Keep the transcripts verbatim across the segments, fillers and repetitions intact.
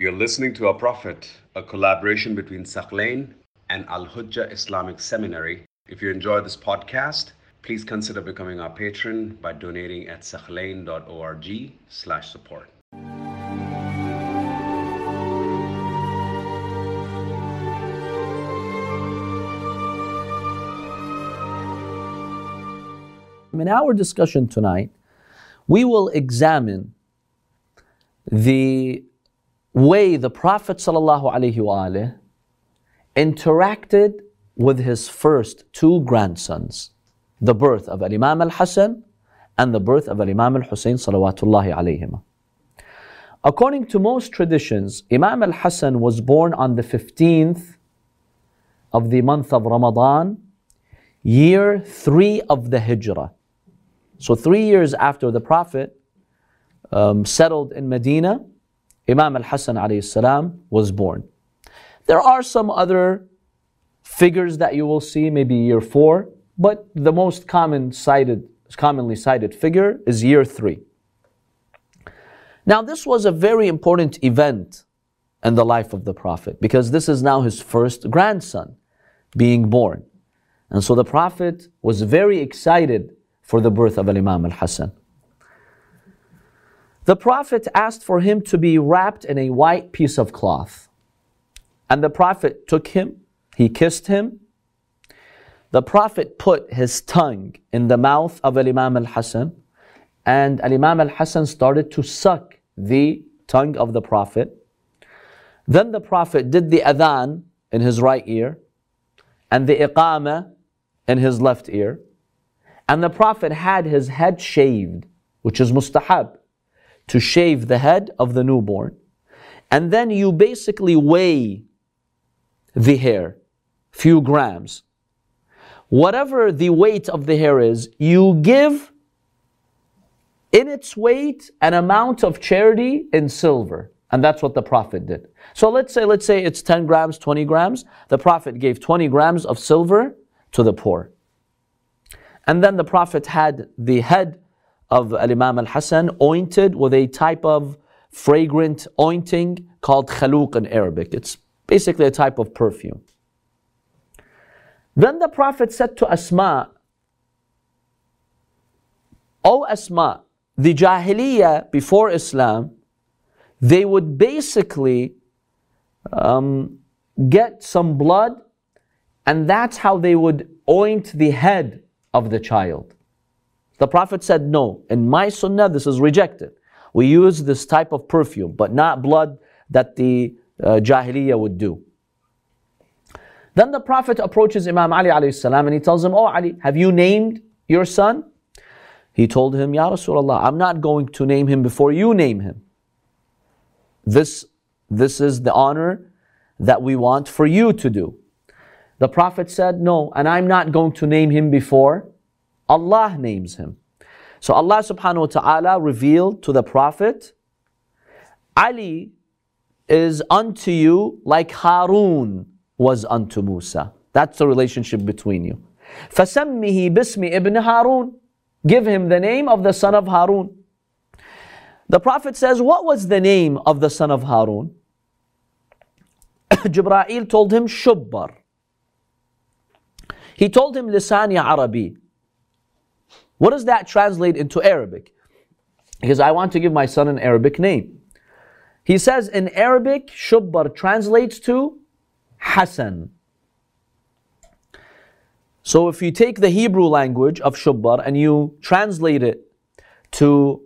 You're listening to Our Prophet, a collaboration between Saqalayn and Al Hujja Islamic Seminary. If you enjoy this podcast, please consider becoming our patron by donating at saqalayn dot org slash support. In our discussion tonight, we will examine the way the Prophet ﷺ interacted with his first two grandsons, the birth of Al Imam al-Hasan and the birth of Al Imam al Hussain salawatullahi alayhima. According to most traditions, Imam al-Hasan was born on the fifteenth of the month of Ramadan, year three of the Hijrah. So three years after the Prophet um, settled in Medina, Imam al-Hasan alayhi salam was born. There are some other figures that you will see, maybe year four, but the most common cited, commonly cited figure is year three. Now this was a very important event in the life of the Prophet, because this is now his first grandson being born. And so the Prophet was very excited for the birth of Imam al-Hasan. The Prophet asked for him to be wrapped in a white piece of cloth. And the Prophet took him, he kissed him. The Prophet put his tongue in the mouth of Imam al-Hasan, and Imam al-Hasan started to suck the tongue of the Prophet. Then the Prophet did the adhan in his right ear and the iqamah in his left ear. And the Prophet had his head shaved, which is mustahab, to shave the head of the newborn. And then you basically weigh the hair, few grams. Whatever the weight of the hair is, you give in its weight an amount of charity in silver. And that's what the Prophet did. So let's say, let's say it's ten grams, twenty grams. The Prophet gave twenty grams of silver to the poor. And then the Prophet had the head of Imam al-Hasan ointed with a type of fragrant ointing called Khaluq in Arabic. It's basically a type of perfume. Then the Prophet said to Asma, "O Asma, the Jahiliyyah before Islam, they would basically um, get some blood, and that's how they would oint the head of the child." The Prophet said, "No, in my sunnah this is rejected. We use this type of perfume, but not blood that the uh, Jahiliyyah would do." Then the Prophet approaches Imam Ali alayhi salam, and he tells him, "Oh Ali, have you named your son?" He told him, "Ya Rasulullah, I'm not going to name him before you name him. This, this is the honor that we want for you to do." The Prophet said, "No, and I'm not going to name him before Allah names him." So Allah subhanahu wa ta'ala revealed to the Prophet, "Ali is unto you like Harun was unto Musa." That's the relationship between you. فَسَمِّهِ بِسْمِ ibn Harun. Give him the name of the son of Harun. The Prophet says, "What was the name of the son of Harun?" Jibra'eel told him, "Shubbar." He told him, "Lisani Arabi." What does that translate into Arabic? Because I want to give my son an Arabic name. He says in Arabic, Shubbar translates to Hasan. So if you take the Hebrew language of Shubbar and you translate it to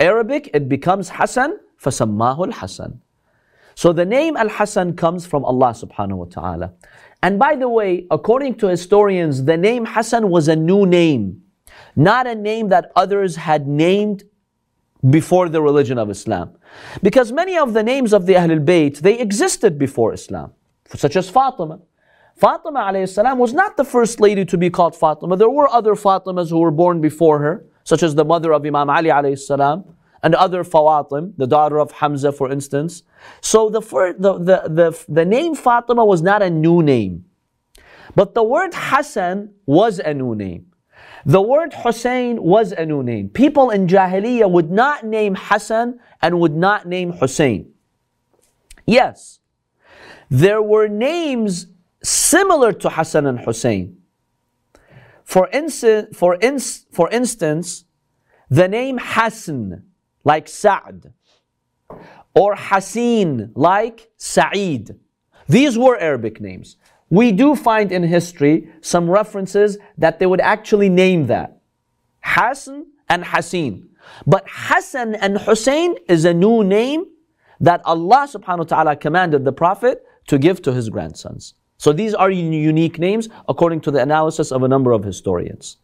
Arabic, it becomes Hasan, فَسَمَّاهُ الْحَسَنُ. So the name Al-Hasan comes from Allah subhanahu wa ta'ala. And by the way, according to historians, the name Hasan was a new name, not a name that others had named before the religion of Islam. Because many of the names of the Ahlul Bayt, they existed before Islam, such as Fatima. Fatima alayhi salam was not the first lady to be called Fatima. There were other Fatimas who were born before her, such as the mother of Imam Ali alayhi salam, and other Fawatim, the daughter of Hamza, for instance. So the, first, the, the, the, the name Fatima was not a new name. But the word Hasan was a new name. The word Hussein was a new name. People in Jahiliyyah would not name Hasan and would not name Hussein. Yes, there were names similar to Hassan and Hussein. For instance, for, ins- for instance, the name Hassan, like Sa'd, or Hasin, like Sa'id. These were Arabic names. We do find in history some references that they would actually name that. Hassan and Hasin. But Hassan and Hussein is a new name that Allah subhanahu wa ta'ala commanded the Prophet to give to his grandsons. So these are unique names according to the analysis of a number of historians.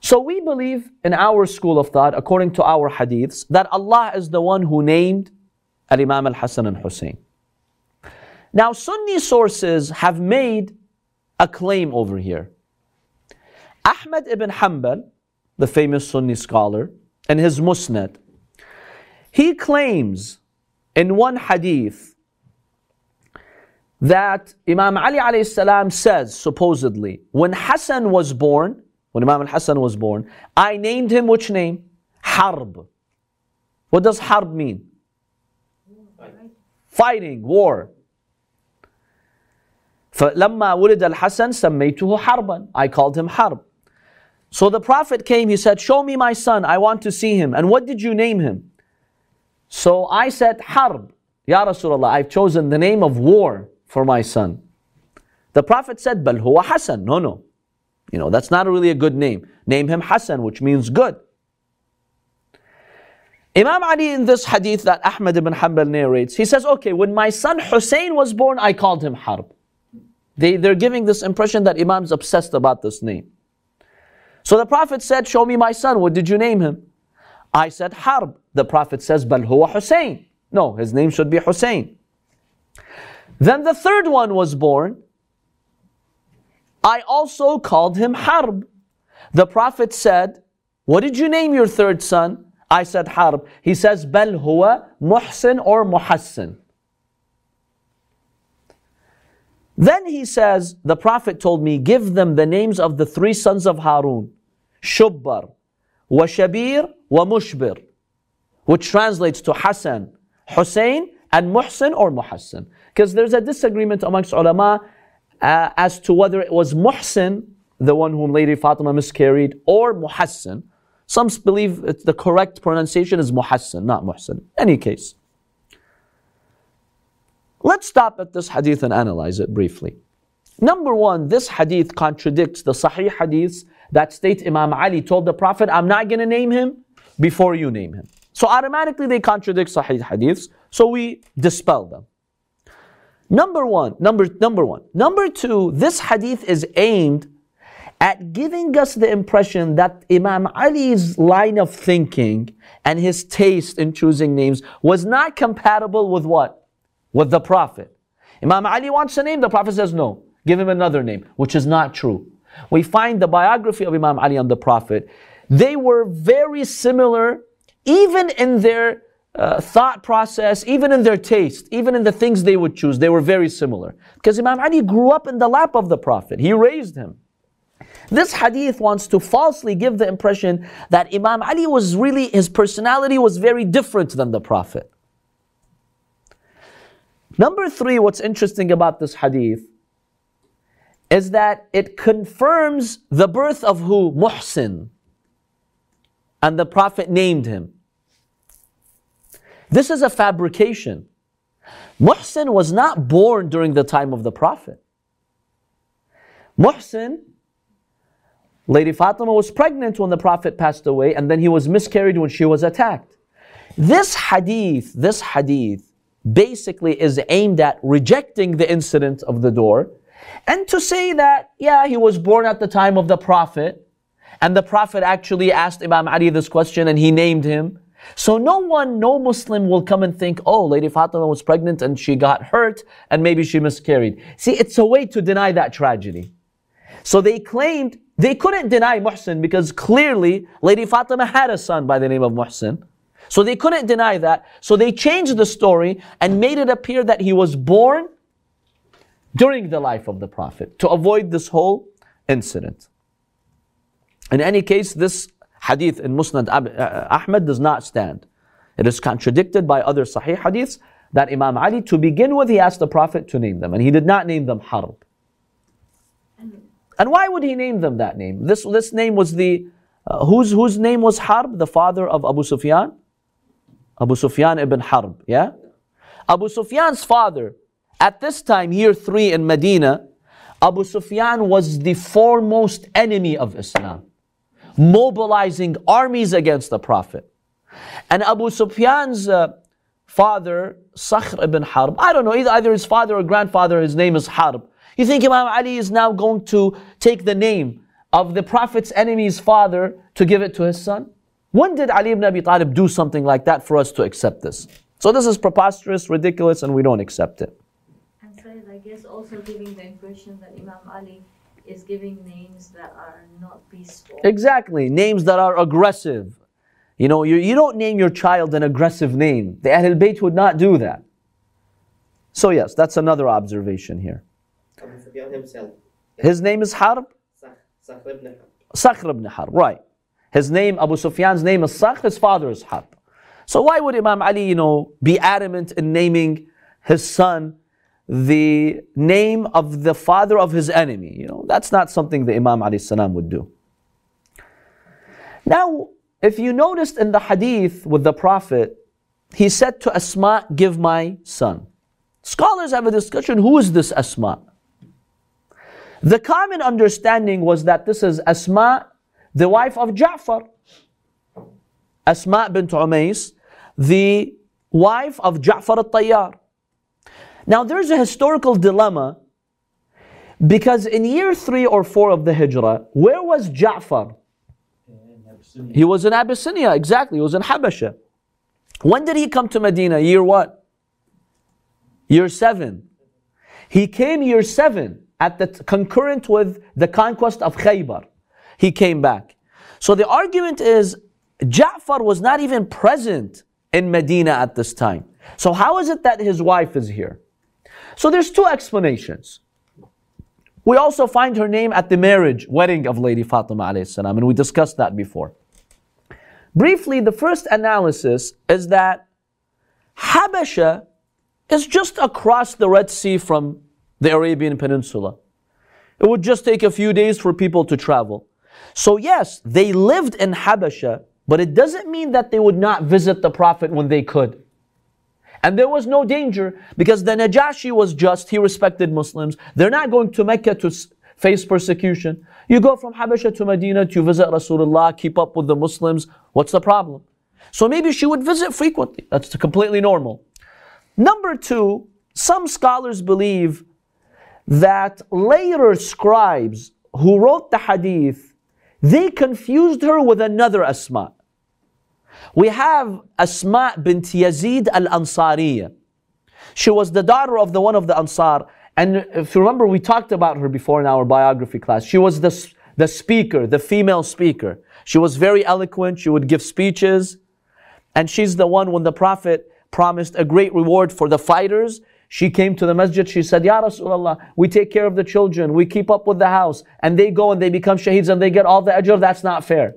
So we believe in our school of thought, according to our hadiths, that Allah is the one who named Al Imam al-Hasan and Hussein. Now Sunni sources have made a claim over here. Ahmad ibn Hanbal, the famous Sunni scholar, in his Musnad, he claims in one hadith that Imam Ali alayhi salam says, supposedly, when Hassan was born, when Imam al-Hasan was born, I named him which name? Harb. What does Harb mean? Fighting, Fighting war. فَلَمَّا وُلِدَ الْحَسَنِ سَمَّيْتُهُ حَرْبًا. I called him Harb. So the Prophet came, he said, show me my son, I want to see him. And what did you name him? So I said, Harb. Ya Rasulullah, I've chosen the name of war for my son. The Prophet said, Bal huwa Hasan. No, no. You know, that's not really a good name. Name him Hasan, which means good. Imam Ali, in this hadith that Ahmad ibn Hanbal narrates, he says, okay, when my son Hussein was born, I called him Harb. They, they're giving this impression that Imam's obsessed about this name. So the Prophet said, show me my son, what did you name him? I said, Harb. The Prophet says, Bal huwa Hussein. No, his name should be Hussein. Then the third one was born. I also called him Harb. The Prophet said, what did you name your third son? I said, Harb. He says, Bal huwa Muhsin or Muhassin. Then he says, the Prophet told me, give them the names of the three sons of Harun, Shubbar, wa Shabir, wa Mushbir, which translates to Hassan, Hussein, and Muhsin or Muhassin. Because there's a disagreement amongst ulama uh, as to whether it was Muhsin, the one whom Lady Fatima miscarried, or Muhassin. Some believe it's the correct pronunciation is Muhassin, not Muhsin. In any case. Let's stop at this hadith and analyze it briefly. Number one, this hadith contradicts the Sahih hadiths that state Imam Ali told the Prophet, I'm not going to name him before you name him. So automatically they contradict Sahih hadiths, so we dispel them. Number one, number, number one. Number two, this hadith is aimed at giving us the impression that Imam Ali's line of thinking and his taste in choosing names was not compatible with what? With the Prophet. Imam Ali wants a name, the Prophet says no. Give him another name, which is not true. We find the biography of Imam Ali and the Prophet. They were very similar, even in their uh, thought process, even in their taste, even in the things they would choose. They were very similar. Because Imam Ali grew up in the lap of the Prophet. He raised him. This hadith wants to falsely give the impression that Imam Ali was really, his personality was very different than the Prophet. Number three, what's interesting about this hadith is that it confirms the birth of who? Muhsin. And the Prophet named him. This is a fabrication. Muhsin was not born during the time of the Prophet. Muhsin, Lady Fatima was pregnant when the Prophet passed away, and then he was miscarried when she was attacked. This hadith, this hadith, basically is aimed at rejecting the incident of the door and to say that, yeah, he was born at the time of the Prophet and the Prophet actually asked Imam Ali this question and he named him. So no one, no Muslim will come and think, oh, Lady Fatima was pregnant and she got hurt and maybe she miscarried. See, it's a way to deny that tragedy. So they claimed, they couldn't deny Muhsin because clearly Lady Fatima had a son by the name of Muhsin. So they couldn't deny that. So they changed the story and made it appear that he was born during the life of the Prophet to avoid this whole incident. In any case, this hadith in Musnad Ahmad does not stand. It is contradicted by other Sahih hadiths that Imam Ali, to begin with, he asked the Prophet to name them, and he did not name them Harb. And why would he name them that name? This, this name was the, uh, whose, whose name was Harb? The father of Abu Sufyan? Abu Sufyan ibn Harb, yeah? Abu Sufyan's father, at this time, year three in Medina, Abu Sufyan was the foremost enemy of Islam, mobilizing armies against the Prophet. And Abu Sufyan's uh, father, Sakhr ibn Harb, I don't know, either, either his father or grandfather, his name is Harb. You think Imam Ali is now going to take the name of the Prophet's enemy's father to give it to his son? When did Ali ibn Abi Talib do something like that for us to accept this? So this is preposterous, ridiculous, and we don't accept it. And so I guess also giving the impression that Imam Ali is giving names that are not peaceful. Exactly, names that are aggressive. You know, you, you don't name your child an aggressive name. The Ahlul Bayt would not do that. So yes, that's another observation here. Abu Sufyan himself. His name is Harb? Sakhr ibn Harb. Sakhr ibn Harb, right. His name, Abu Sufyan's name is Sakhr, his father is Harb. So why would Imam Ali, you know, be adamant in naming his son the name of the father of his enemy? You know, that's not something the Imam Ali salam would do. Now, if you noticed in the hadith with the Prophet, he said to Asma, give my son. Scholars have a discussion, who is this Asma? The common understanding was that this is Asma, the wife of Ja'far. Asma' bint Umays, the wife of Ja'far al-Tayyar. Now there's a historical dilemma, because in year three or four of the Hijrah, where was Ja'far? He was in Abyssinia, exactly, he was in Habasha. When did he come to Medina? Year what? Year seven. He came year seven, at the concurrent with the conquest of Khaybar. He came back. So the argument is, Ja'far was not even present in Medina at this time. So how is it that his wife is here? So there's two explanations. We also find her name at the marriage, wedding of Lady Fatima alayhi salam, and we discussed that before. Briefly, the first analysis is that Habasha is just across the Red Sea from the Arabian Peninsula. It would just take a few days for people to travel. So yes, they lived in Habasha, but it doesn't mean that they would not visit the Prophet when they could. And there was no danger, because the Najashi was just, he respected Muslims. They're not going to Mecca to face persecution. You go from Habasha to Medina to visit Rasulullah, keep up with the Muslims. What's the problem? So maybe she would visit frequently. That's completely normal. Number two, some scholars believe that later scribes who wrote the hadith, they confused her with another Asma. We have Asma bint Yazid al-Ansariya. She was the daughter of the one of the Ansar. And if you remember, we talked about her before in our biography class. She was the, the speaker, the female speaker. She was very eloquent. She would give speeches. And she's the one when the Prophet promised a great reward for the fighters. She came to the masjid, she said, Ya Rasulullah, we take care of the children, we keep up with the house, and they go and they become shaheeds and they get all the ajr, that's not fair.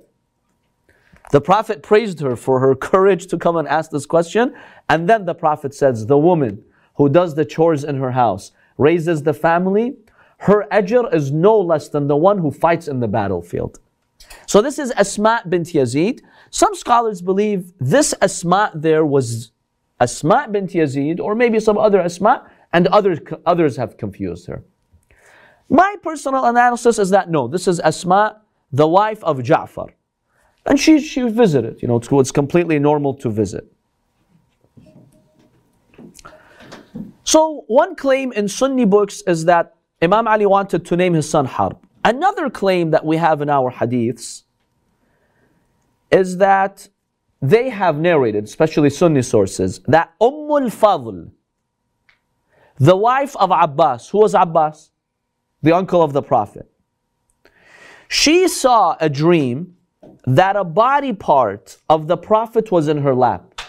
The Prophet praised her for her courage to come and ask this question, and then the Prophet says, the woman who does the chores in her house, raises the family, her ajr is no less than the one who fights in the battlefield. So this is Asma' bint Yazid. Some scholars believe this Asma' there was Asma' bint Yazid, or maybe some other Asma', and others, others have confused her. My personal analysis is that no, this is Asma', the wife of Ja'far. And she, she visited, you know, it's, it's completely normal to visit. So one claim in Sunni books is that Imam Ali wanted to name his son Harb. Another claim that we have in our hadiths is that they have narrated, especially Sunni sources, that Umm al-Fadl, the wife of Abbas, who was Abbas? The uncle of the Prophet. She saw a dream that a body part of the Prophet was in her lap.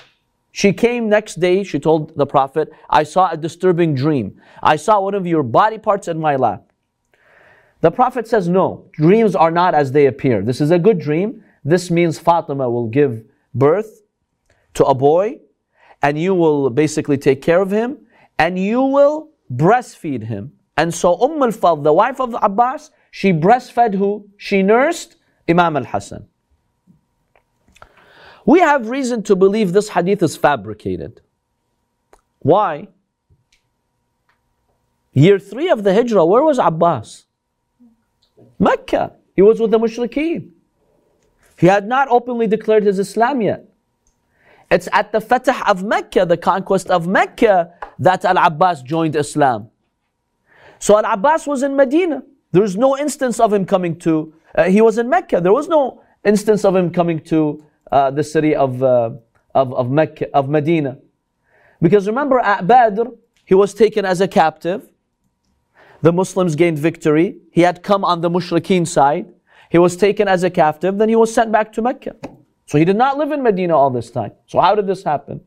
She came next day, she told the Prophet, I saw a disturbing dream. I saw one of your body parts in my lap. The Prophet says, no, dreams are not as they appear. This is a good dream. This means Fatima will give birth to a boy, and you will basically take care of him, and you will breastfeed him. And so Umm al-Fadl, the wife of Abbas, she breastfed who? She nursed Imam al-Hasan. We have reason to believe this hadith is fabricated. Why? Year three of the Hijrah, where was Abbas? Mecca. He was with the Mushrikeen. He had not openly declared his Islam yet. It's at the Fatah of Mecca, the conquest of Mecca, that Al-Abbas joined Islam. So Al-Abbas was in Medina. There's no instance of him coming to, uh, he was in Mecca. There was no instance of him coming to uh, the city of, uh, of, of, Mecca, of Medina. Because remember at Badr, he was taken as a captive. The Muslims gained victory. He had come on the Mushrikeen side. He was taken as a captive. Then he was sent back to Mecca. So he did not live in Medina all this time. So how did this happen?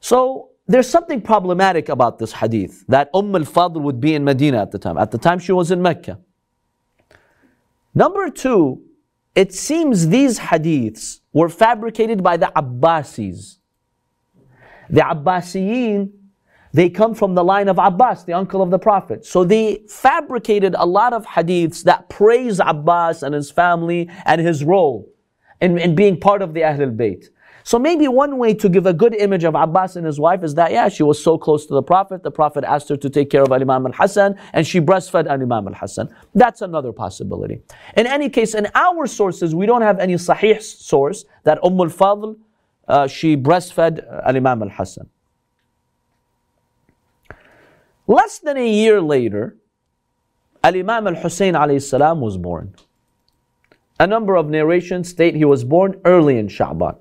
So there's something problematic about this hadith, that Umm al-Fadl would be in Medina at the time. At the time she was in Mecca. Number two, it seems these hadiths were fabricated by the Abbasids. The Abbasiyin, they come from the line of Abbas, the uncle of the Prophet. So they fabricated a lot of hadiths that praise Abbas and his family and his role in, in being part of the Ahlul Bayt. So maybe one way to give a good image of Abbas and his wife is that, yeah, she was so close to the Prophet, the Prophet asked her to take care of Al Imam al-Hasan, and she breastfed Al Imam al-Hasan. That's another possibility. In any case, in our sources, we don't have any sahih source that Umm al-Fadl, uh, she breastfed Al Imam al-Hasan. Less than a year later, Al Imam al Hussain alayhi salam was born. A number of narrations state he was born early in Sha'ban.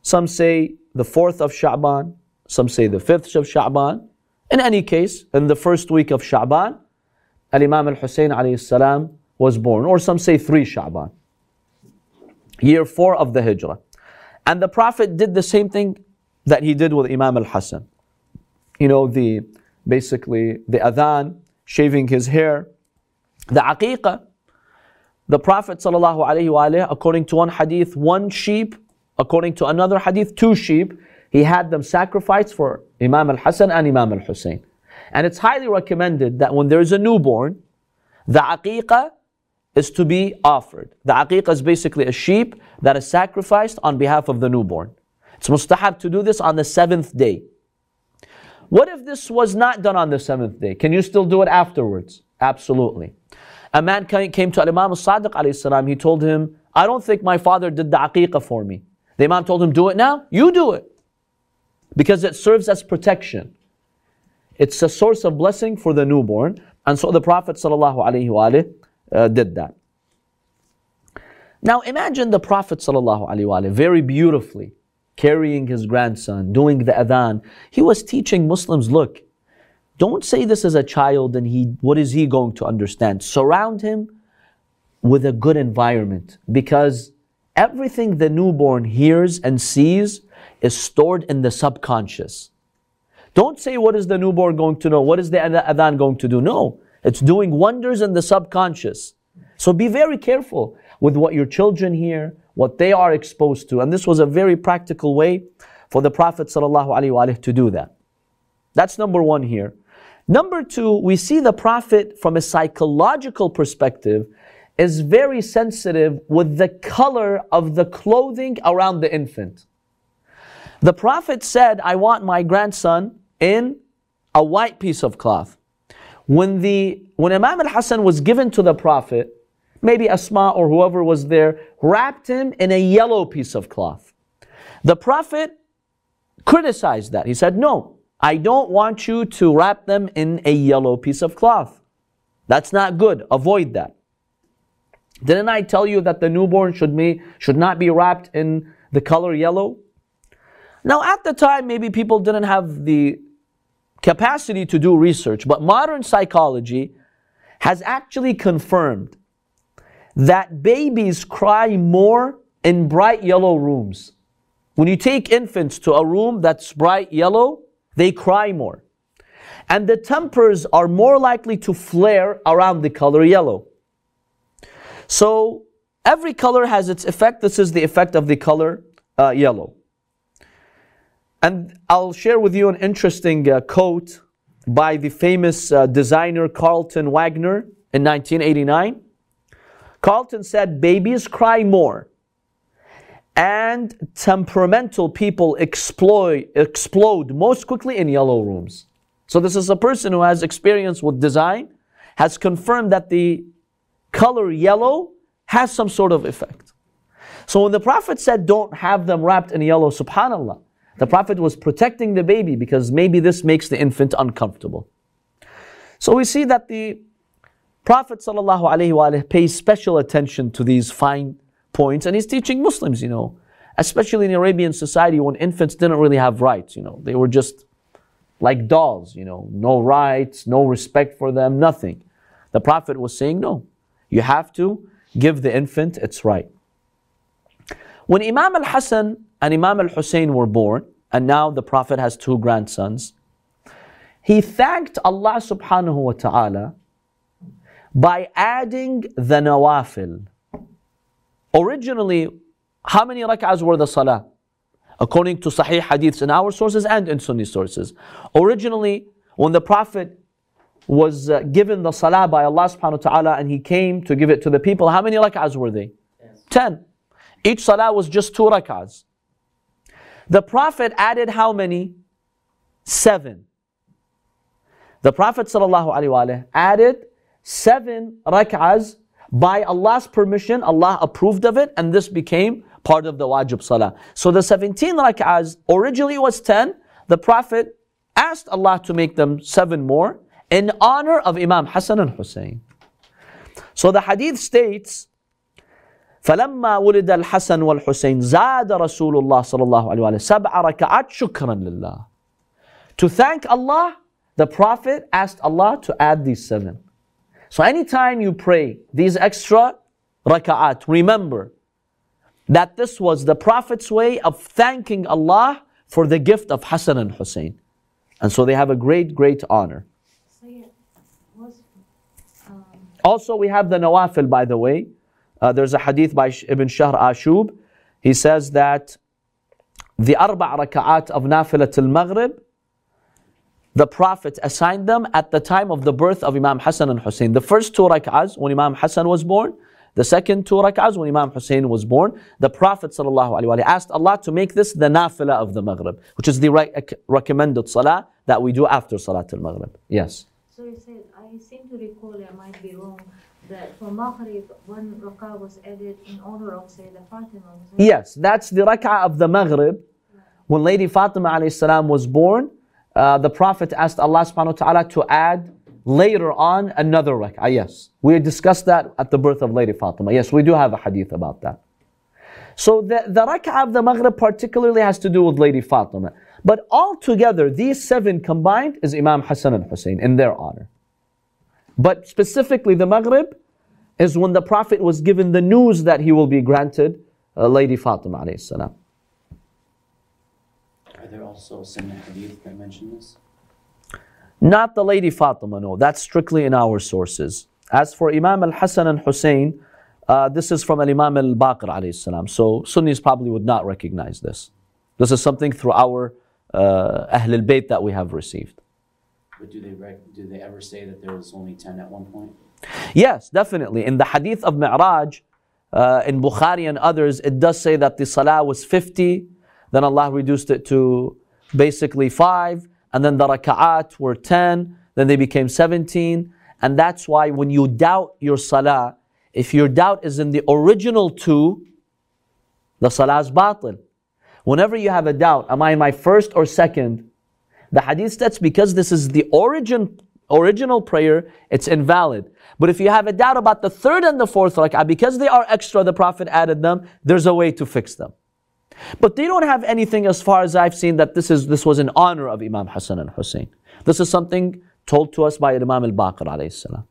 Some say the fourth of Sha'ban, some say the fifth of Sha'ban. In any case, in the first week of Sha'ban, Al Imam al Hussain alayhi salam was born, or some say three Sha'ban, year four of the Hijrah. And the Prophet did the same thing that he did with Imam al Hasan. You know, the basically the adhan, shaving his hair, the aqiqah. The Prophet ﷺ, according to one hadith, one sheep, according to another hadith, two sheep. He had them sacrificed for Imam al-Hasan and Imam al-Hussain. And it's highly recommended that when there is a newborn, the aqiqah is to be offered. The aqiqah is basically a sheep that is sacrificed on behalf of the newborn. It's mustahab to do this on the seventh day. What if this was not done on the seventh day? Can you still do it afterwards? Absolutely. A man came to Imam Sadiq alayhi salam. He told him, I don't think my father did the aqiqah for me. The Imam told him, do it now. You do it. Because it serves as protection. It's a source of blessing for the newborn. And so the Prophet sallallahu alayhi wa alayhi, uh, did that. Now imagine the Prophet sallallahu alayhi wa alayhi, very beautifully, carrying his grandson, doing the adhan. He was teaching Muslims, look, don't say this as a child and he, what is he going to understand? Surround him with a good environment, because everything the newborn hears and sees is stored in the subconscious. Don't say what is the newborn going to know, what is the adhan going to do? No, it's doing wonders in the subconscious. So be very careful with what your children hear, what they are exposed to. And this was a very practical way for the Prophet ﷺ to do that. That's number one here. Number two, we see the Prophet from a psychological perspective is very sensitive with the color of the clothing around the infant. The Prophet said, I want my grandson in a white piece of cloth. When, the, when Imam al-Hasan was given to the Prophet, maybe Asma or whoever was there, wrapped him in a yellow piece of cloth. The Prophet criticized that. He said, no, I don't want you to wrap them in a yellow piece of cloth. That's not good. Avoid that. Didn't I tell you that the newborn should, be, should not be wrapped in the color yellow? Now at the time, maybe people didn't have the capacity to do research, but modern psychology has actually confirmed that babies cry more in bright yellow rooms. When you take infants to a room that's bright yellow, they cry more. And the tempers are more likely to flare around the color yellow. So every color has its effect. This is the effect of the color uh, yellow. And I'll share with you an interesting uh, quote by the famous uh, designer Carlton Wagner in nineteen eighty-nine. Carlton said, "Babies cry more, and temperamental people exploit, explode most quickly in yellow rooms." So this is a person who has experience with design, has confirmed that the color yellow has some sort of effect. So when the Prophet said, "Don't have them wrapped in yellow," subhanAllah, the Prophet was protecting the baby because maybe this makes the infant uncomfortable. So we see that the Prophet ﷺ pays special attention to these fine points, and he's teaching Muslims, you know, especially in Arabian society when infants didn't really have rights, you know, they were just like dolls, you know, no rights, no respect for them, nothing. The Prophet was saying, no, you have to give the infant its right. When Imam al-Hasan and Imam al Hussain were born, and now the Prophet has two grandsons, he thanked Allah subhanahu wa ta'ala by adding the nawafil. Originally, how many rak'ahs were the salah? According to Sahih hadiths in our sources and in Sunni sources. Originally, when the Prophet was uh, given the salah by Allah subhanahu wa ta'ala and he came to give it to the people, how many rak'ahs were they? Yes. Ten. Each salah was just two rak'ahs. The Prophet added how many? Seven. The Prophet sallallahu alaihi wasallam added seven rak'ahs by Allah's permission. Allah approved of it, and this became part of the wajib salah. So the seventeen rak'ahs, originally was ten. The Prophet asked Allah to make them seven more in honor of Imam Hassan and Hussein. So the hadith states, فَلَمَّا وُلِدَ الْحَسَنُ وَالْحُسَيْنُ زَادَ رَسُولُ اللَّهِ صَلَى اللَّهُ عَلَيْهِ وَسَلَّمَ سَبْعَ رَكَعَاتٍ شُكْرًا لِلَّهِ. To thank Allah, the Prophet asked Allah to add these seven. So anytime you pray these extra raka'at, remember that this was the Prophet's way of thanking Allah for the gift of Hassan and Hussein. And so they have a great, great honor. Also, we have the nawafil, by the way. Uh, there's a hadith by Ibn Shahr Ashub. He says that the arba' raka'at of nafilat al-maghrib, the Prophet assigned them at the time of the birth of Imam Hassan and Hussein. The first two rak'ahs when Imam Hassan was born, the second two rak'ahs when Imam Hussein was born, the Prophet ﷺ asked Allah to make this the nafila of the maghrib, which is the re recommended salah that we do after salat al-maghrib. Yes? So you said, I seem to recall, I might be wrong, that for Maghrib, one rak'ah was added in honor of Sayyidah Fatima. Yes, that's the rak'ah of the Maghrib. When Lady Fatima alayhi salam was born, uh, the Prophet asked Allah subhanahu wa ta'ala to add later on another rak'ah. Yes, we discussed that at the birth of Lady Fatima. Yes, we do have a hadith about that. So the, the rak'ah of the Maghrib particularly has to do with Lady Fatima. But altogether, these seven combined is Imam Hassan and Hussein in their honor. But specifically the Maghrib is when the Prophet was given the news that he will be granted uh, Lady Fatima alayhi salam. Are there also Sunnah hadith that mention this? Not the Lady Fatima, no. That's strictly in our sources. As for Imam al-Hasan and Hussein, uh, this is from al-Imam al-Baqir alayhi salam. So Sunnis probably would not recognize this. This is something through our uh, Ahlul Bayt that we have received. But do they, do they ever say that there was only ten at one point? Yes, definitely. In the hadith of Mi'raj, uh, in Bukhari and others, it does say that the salah was fifty, then Allah reduced it to basically five, and then the raka'at were ten, then they became seventeen. And that's why when you doubt your salah, if your doubt is in the original two, the salah is batil. Whenever you have a doubt, am I in my first or second? The hadith states because this is the origin, original prayer, it's invalid. But if you have a doubt about the third and the fourth rak'ah, because they are extra, the Prophet added them, there's a way to fix them. But they don't have anything as far as I've seen that this is this was in honor of Imam Hassan and Hussein. This is something told to us by Imam al-Baqir alayhi salam.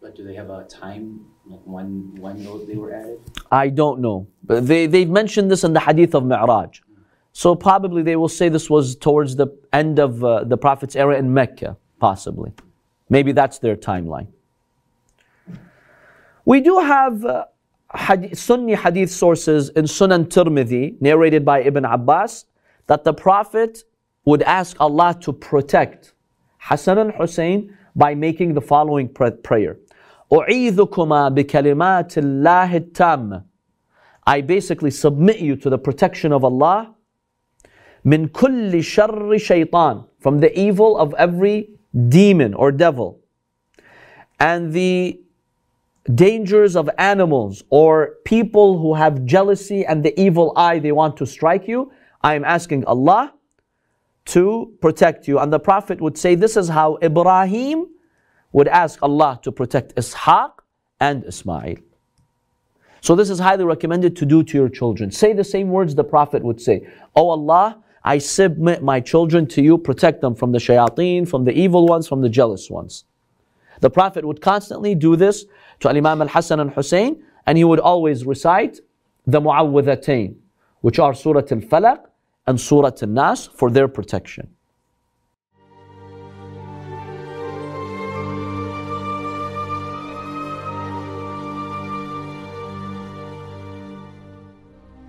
But do they have a time, like when, when they were added? I don't know. But they, they've mentioned this in the hadith of Mi'raj. So probably they will say this was towards the end of uh, the Prophet's era in Mecca, possibly. Maybe that's their timeline. We do have uh, hadith, Sunni hadith sources in Sunan Tirmidhi, narrated by Ibn Abbas, that the Prophet would ask Allah to protect Hassan and Hussein by making the following prayer. I basically submit you to the protection of Allah min kulli sharri shaytan, from the evil of every demon or devil, and the dangers of animals or people who have jealousy and the evil eye, they want to strike you. I am asking Allah to protect you. And the Prophet would say, this is how Ibrahim would ask Allah to protect Ishaq and Ismail. So this is highly recommended to do to your children. Say the same words the Prophet would say. Oh Allah, I submit my children to you. Protect them from the shayateen, from the evil ones, from the jealous ones. The Prophet would constantly do this to Imam al-Hasan and Hussein, and he would always recite the Mu'awwidhatayn, which are Surah Al-Falaq and Surah Al-Nas, for their protection.